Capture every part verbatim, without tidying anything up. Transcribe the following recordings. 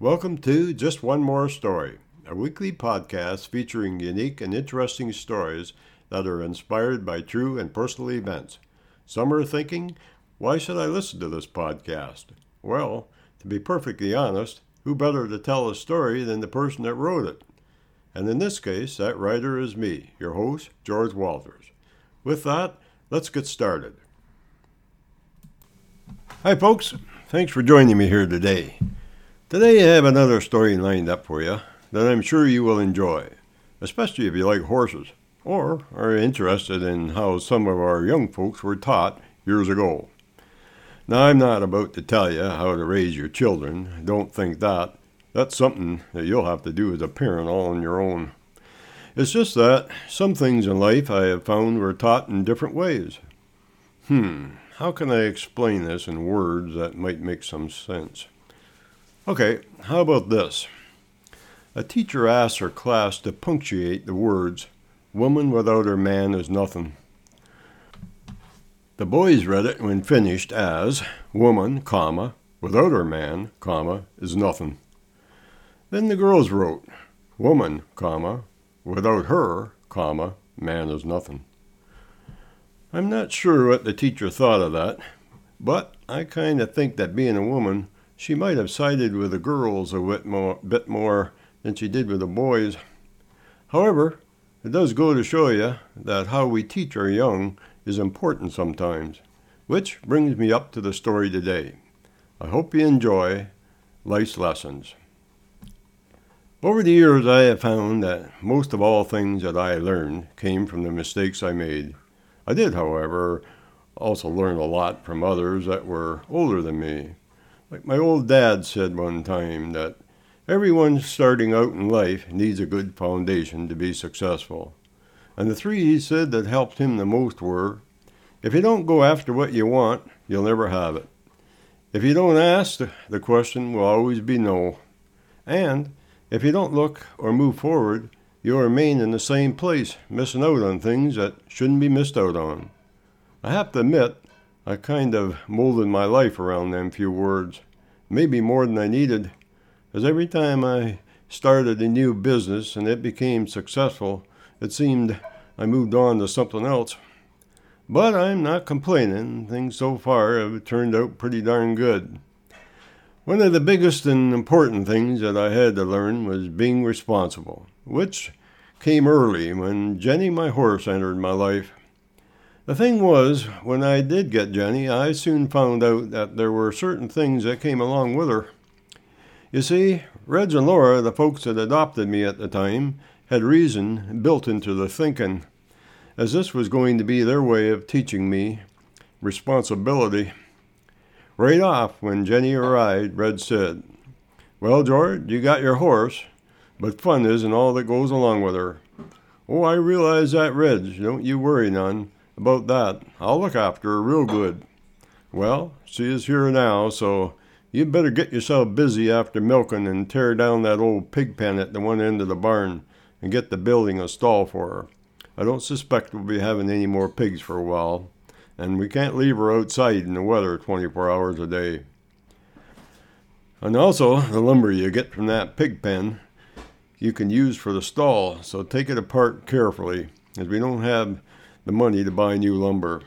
Welcome to Just One More Story, a weekly podcast featuring unique and interesting stories that are inspired by true and personal events. Some are thinking, why should I listen to this podcast? Well, to be perfectly honest, who better to tell a story than the person that wrote it? And in this case, that writer is me, your host, George Walters. With that, let's get started. Hi folks, thanks for joining me here today. Today I have another story lined up for you that I'm sure you will enjoy, especially if you like horses or are interested in how some of our young folks were taught years ago. Now, I'm not about to tell you how to raise your children. Don't think that. That's something that you'll have to do as a parent all on your own. It's just that some things in life I have found were taught in different ways. Hmm, how can I explain this in words that might make some sense? Okay, how about this? A teacher asked her class to punctuate the words, "Woman without her man is nothing." The boys read it when finished as, "Woman, comma, without her man, comma, is nothing." Then the girls wrote, "Woman, comma, without her, comma, man is nothing." I'm not sure what the teacher thought of that, but I kind of think that being a woman, she might have sided with the girls a bit more, bit more than she did with the boys. However, it does go to show you that how we teach our young is important sometimes, which brings me up to the story today. I hope you enjoy life's lessons. Over the years, I have found that most of all things that I learned came from the mistakes I made. I did, however, also learn a lot from others that were older than me. Like my old dad said one time, that everyone starting out in life needs a good foundation to be successful. And the three he said that helped him the most were, if you don't go after what you want, you'll never have it. If you don't ask, the question will always be no. And if you don't look or move forward, you'll remain in the same place, missing out on things that shouldn't be missed out on. I have to admit, I kind of molded my life around them few words, maybe more than I needed, as every time I started a new business and it became successful, it seemed I moved on to something else. But I'm not complaining. Things so far have turned out pretty darn good. One of the biggest and important things that I had to learn was being responsible, which came early when Jenny, my horse, entered my life. The thing was, when I did get Jenny, I soon found out that there were certain things that came along with her. You see, Reg and Laura, the folks that adopted me at the time, had reason built into their thinking, as this was going to be their way of teaching me responsibility. Right off, when Jenny arrived, Reg said, "Well, George, you got your horse, but fun isn't all that goes along with her." "Oh, I realize that, Reg. Don't you worry none about that. I'll look after her real good." "Well, she is here now, so you'd better get yourself busy after milking and tear down that old pig pen at the one end of the barn and get the building a stall for her. I don't suspect we'll be having any more pigs for a while, and we can't leave her outside in the weather twenty-four hours a day. And also, the lumber you get from that pig pen, you can use for the stall, so take it apart carefully, as we don't have the money to buy new lumber.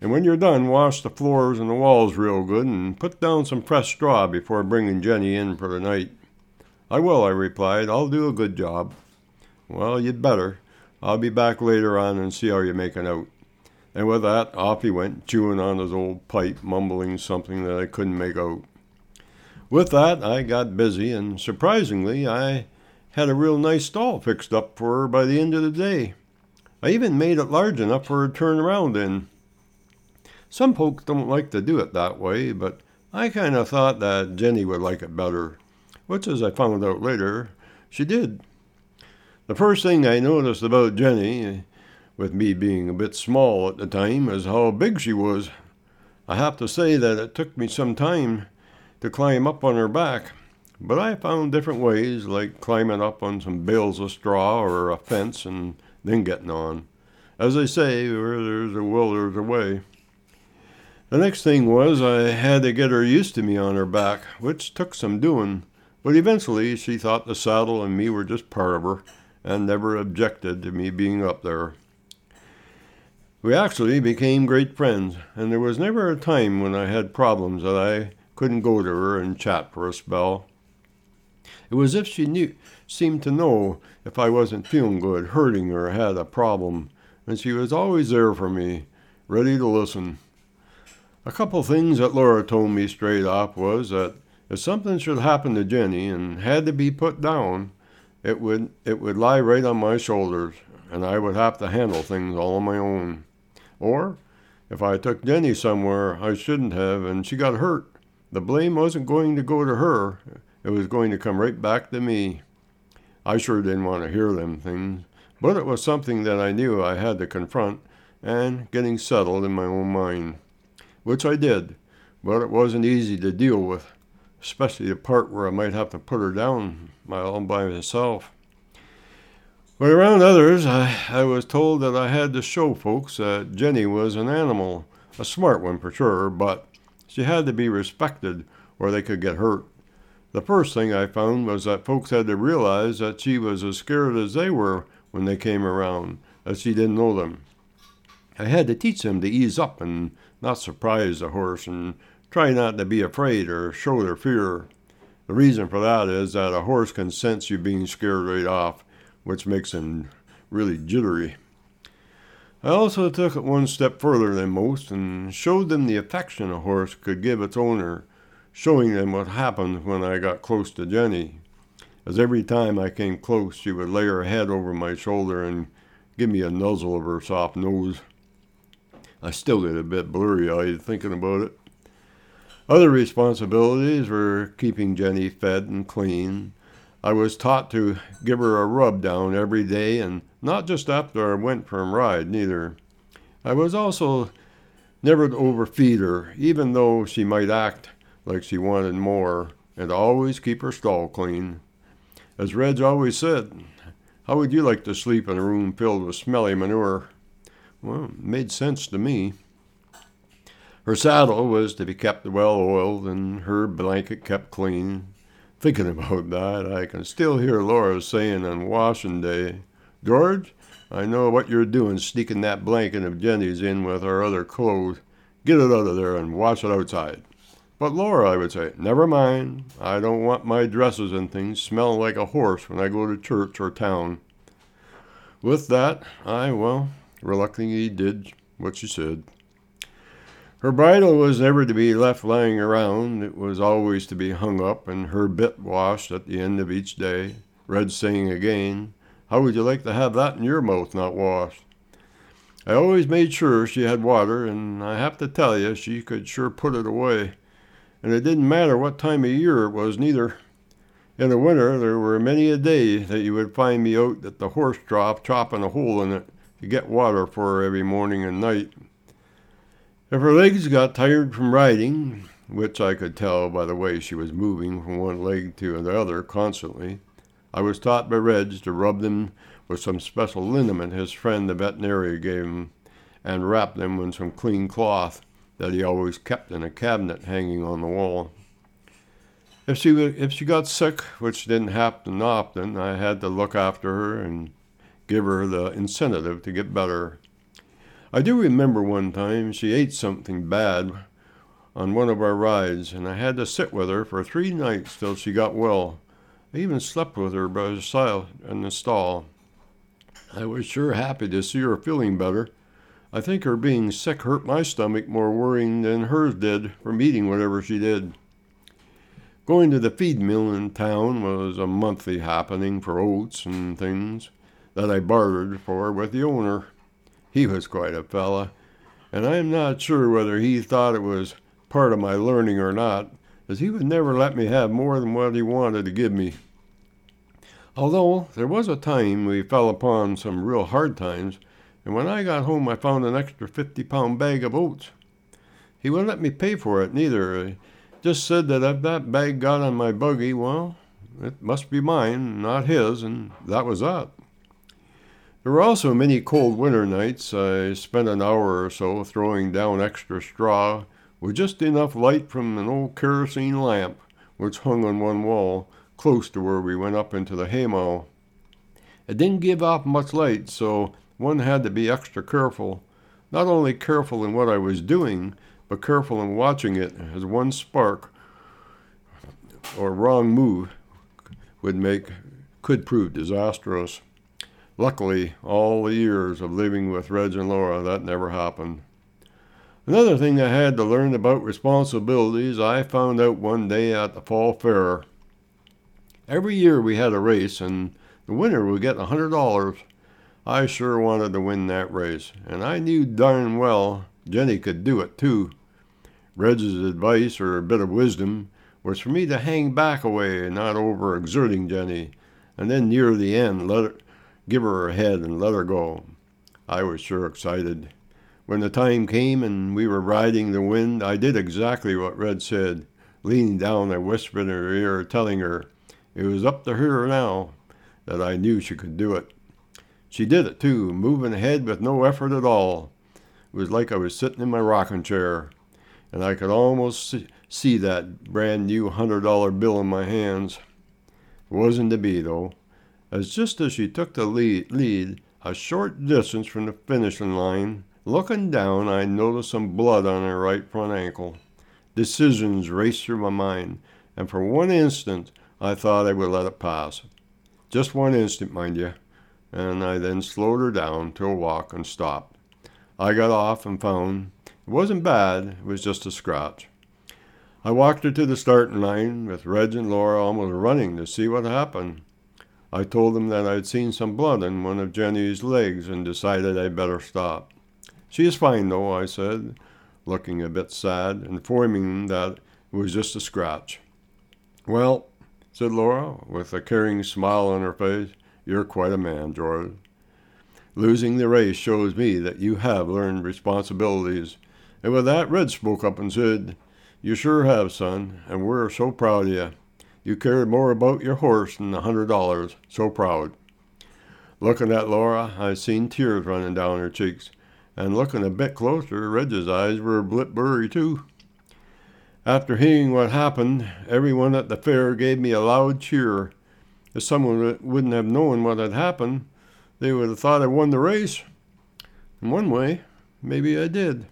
And when you're done, wash the floors and the walls real good and put down some fresh straw before bringing Jenny in for the night." "I will," I replied. "I'll do a good job." "Well, you'd better. I'll be back later on and see how you're making out." And with that, off he went, chewing on his old pipe, mumbling something that I couldn't make out. With that, I got busy, and surprisingly, I had a real nice stall fixed up for her by the end of the day. I even made it large enough for her to turn around in. Some folks don't like to do it that way, but I kind of thought that Jenny would like it better, which, as I found out later, she did. The first thing I noticed about Jenny, with me being a bit small at the time, is how big she was. I have to say that it took me some time to climb up on her back, but I found different ways, like climbing up on some bales of straw or a fence and then getting on. As they say, where there's a will, there's a way. The next thing was I had to get her used to me on her back, which took some doing, But eventually she thought the saddle and me were just part of her and never objected to me being up there. We actually became great friends, and there was never a time when I had problems that I couldn't go to her and chat for a spell. It was as if she knew, seemed to know if I wasn't feeling good, hurting, or had a problem, and she was always there for me, ready to listen. A couple things that Laura told me straight off was that if something should happen to Jenny and had to be put down, it would it would lie right on my shoulders, and I would have to handle things all on my own. Or, if I took Jenny somewhere I shouldn't have and she got hurt, the blame wasn't going to go to her. It was going to come right back to me. I sure didn't want to hear them things, but it was something that I knew I had to confront and getting settled in my own mind, which I did, but it wasn't easy to deal with, especially the part where I might have to put her down all by myself. But around others, I, I was told that I had to show folks that Jenny was an animal, a smart one for sure, but she had to be respected or they could get hurt. The first thing I found was that folks had to realize that she was as scared as they were when they came around, that she didn't know them. I had to teach them to ease up and not surprise the horse and try not to be afraid or show their fear. The reason for that is that a horse can sense you being scared right off, which makes them really jittery. I also took it one step further than most and showed them the affection a horse could give its owner, showing them what happened when I got close to Jenny, as every time I came close she would lay her head over my shoulder and give me a nuzzle of her soft nose. I still get a bit blurry-eyed thinking about it. Other responsibilities were keeping Jenny fed and clean. I was taught to give her a rub down every day, and not just after I went for a ride, neither. I was also never to overfeed her, even though she might act like she wanted more, and always keep her stall clean. As Reg always said, how would you like to sleep in a room filled with smelly manure? Well, it made sense to me. Her saddle was to be kept well-oiled, and her blanket kept clean. Thinking about that, I can still hear Laura saying on washing day, "George, I know what you're doing sneaking that blanket of Jenny's in with her other clothes. Get it out of there and wash it outside." But Laura, I would say, "Never mind. I don't want my dresses and things smelling like a horse when I go to church or town." With that, I, well, reluctantly did what she said. Her bridle was never to be left lying around. It was always to be hung up and her bit washed at the end of each day. Red saying again, "How would you like to have that in your mouth not washed?" I always made sure she had water, and I have to tell you, she could sure put it away. And it didn't matter what time of year it was, neither. In the winter, there were many a day that you would find me out at the horse trough chopping a hole in it to get water for her every morning and night. If her legs got tired from riding, which I could tell by the way she was moving from one leg to the other constantly, I was taught by Reg to rub them with some special liniment his friend the veterinarian gave him and wrap them in some clean cloth that he always kept in a cabinet hanging on the wall. If she, if she got sick, which didn't happen often, I had to look after her and give her the incentive to get better. I do remember one time she ate something bad on one of our rides, and I had to sit with her for three nights till she got well. I even slept with her by her side in the stall. I was sure happy to see her feeling better. I think her being sick hurt my stomach more worrying than hers did from eating whatever she did. Going to the feed mill in town was a monthly happening for oats and things that I bartered for with the owner. He was quite a fella, and I am not sure whether he thought it was part of my learning or not, as he would never let me have more than what he wanted to give me. Although there was a time we fell upon some real hard times, and when I got home I found an extra fifty-pound bag of oats. He wouldn't let me pay for it, neither. He just said that if that bag got on my buggy, well, it must be mine, not his, and that was that. There were also many cold winter nights. I spent an hour or so throwing down extra straw with just enough light from an old kerosene lamp, which hung on one wall, close to where we went up into the haymow. It didn't give off much light, so one had to be extra careful. Not only careful in what I was doing, but careful in watching it, as one spark or wrong move would make could prove disastrous. Luckily, all the years of living with Reg and Laura, that never happened. Another thing I had to learn about responsibilities, I found out one day at the fall fair. Every year we had a race, and the winner would get one hundred dollars. I sure wanted to win that race, and I knew darn well Jenny could do it too. Reg's advice, or a bit of wisdom, was for me to hang back away and not overexerting Jenny, and then near the end let her, give her her head and let her go. I was sure excited. When the time came and we were riding the wind, I did exactly what Reg said. Leaning down, I whispered in her ear, telling her it was up to her now, that I knew she could do it. She did it too, moving ahead with no effort at all. It was like I was sitting in my rocking chair, and I could almost see that brand new one hundred dollar bill in my hands. It wasn't to be, though. As just as she took the lead, lead, a short distance from the finishing line, looking down, I noticed some blood on her right front ankle. Decisions raced through my mind, and for one instant, I thought I would let it pass. Just one instant, mind you. And I then slowed her down to a walk and stopped. I got off and found it wasn't bad, it was just a scratch. I walked her to the starting line with Reg and Laura almost running to see what happened. I told them that I had seen some blood on one of Jenny's legs and decided I'd better stop. She is fine though, I said, looking a bit sad, informing them that it was just a scratch. Well, said Laura, with a caring smile on her face, you're quite a man, George. Losing the race shows me that you have learned responsibilities. And with that, Red spoke up and said, you sure have, son, and we're so proud of you. You cared more about your horse than a hundred dollars. So proud. Looking at Laura, I seen tears running down her cheeks, and looking a bit closer, Reg's eyes were a bit blurry too. After hearing what happened, everyone at the fair gave me a loud cheer. If someone wouldn't have known what had happened, they would have thought I won the race. In one way, maybe I did.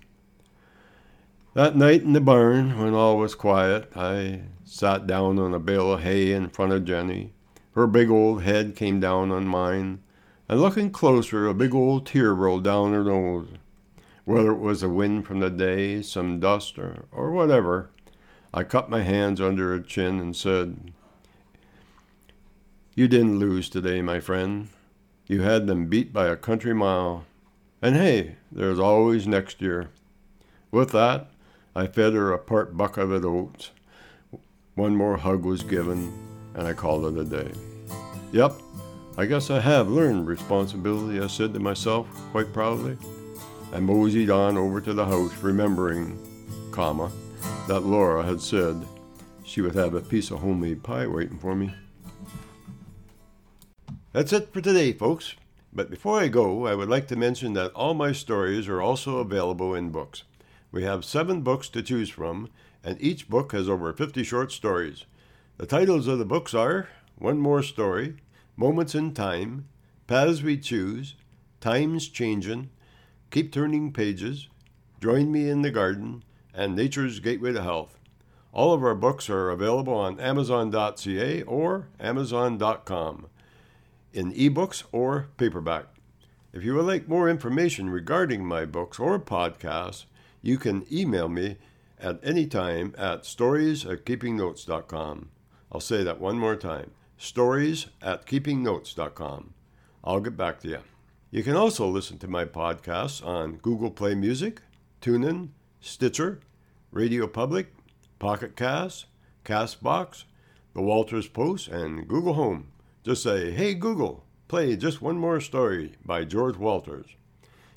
That night in the barn, when all was quiet, I sat down on a bale of hay in front of Jenny. Her big old head came down on mine, and looking closer, a big old tear rolled down her nose. Whether it was the wind from the day, some dust, or, or whatever, I cupped my hands under her chin and said, you didn't lose today, my friend. You had them beat by a country mile. And hey, there's always next year. With that, I fed her a part bucket of oats. One more hug was given, and I called it a day. Yep, I guess I have learned responsibility, I said to myself quite proudly. I moseyed on over to the house, remembering, comma, that Laura had said she would have a piece of homemade pie waiting for me. That's it for today, folks. But before I go, I would like to mention that all my stories are also available in books. We have seven books to choose from, and each book has over fifty short stories. The titles of the books are One More Story, Moments in Time, Paths We Choose, Times Changing, Keep Turning Pages, Join Me in the Garden, and Nature's Gateway to Health. All of our books are available on Amazon dot C A or Amazon dot com, in ebooks or paperback. If you would like more information regarding my books or podcasts, you can email me at any time at stories at keeping notes dot com. I'll say that one more time, stories at keeping notes dot com. I'll get back to you. You can also listen to my podcasts on Google Play Music, TuneIn, Stitcher, Radio Public, Pocket Cast, CastBox, The Walters Post, and Google Home. Just say, hey Google, play Just One More Story by George Walters.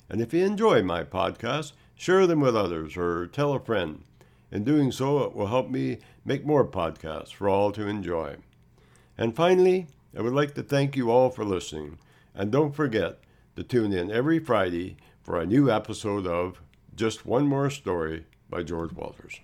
And if you enjoy my podcast, share them with others or tell a friend. In doing so, it will help me make more podcasts for all to enjoy. And finally, I would like to thank you all for listening. And don't forget to tune in every Friday for a new episode of Just One More Story by George Walters.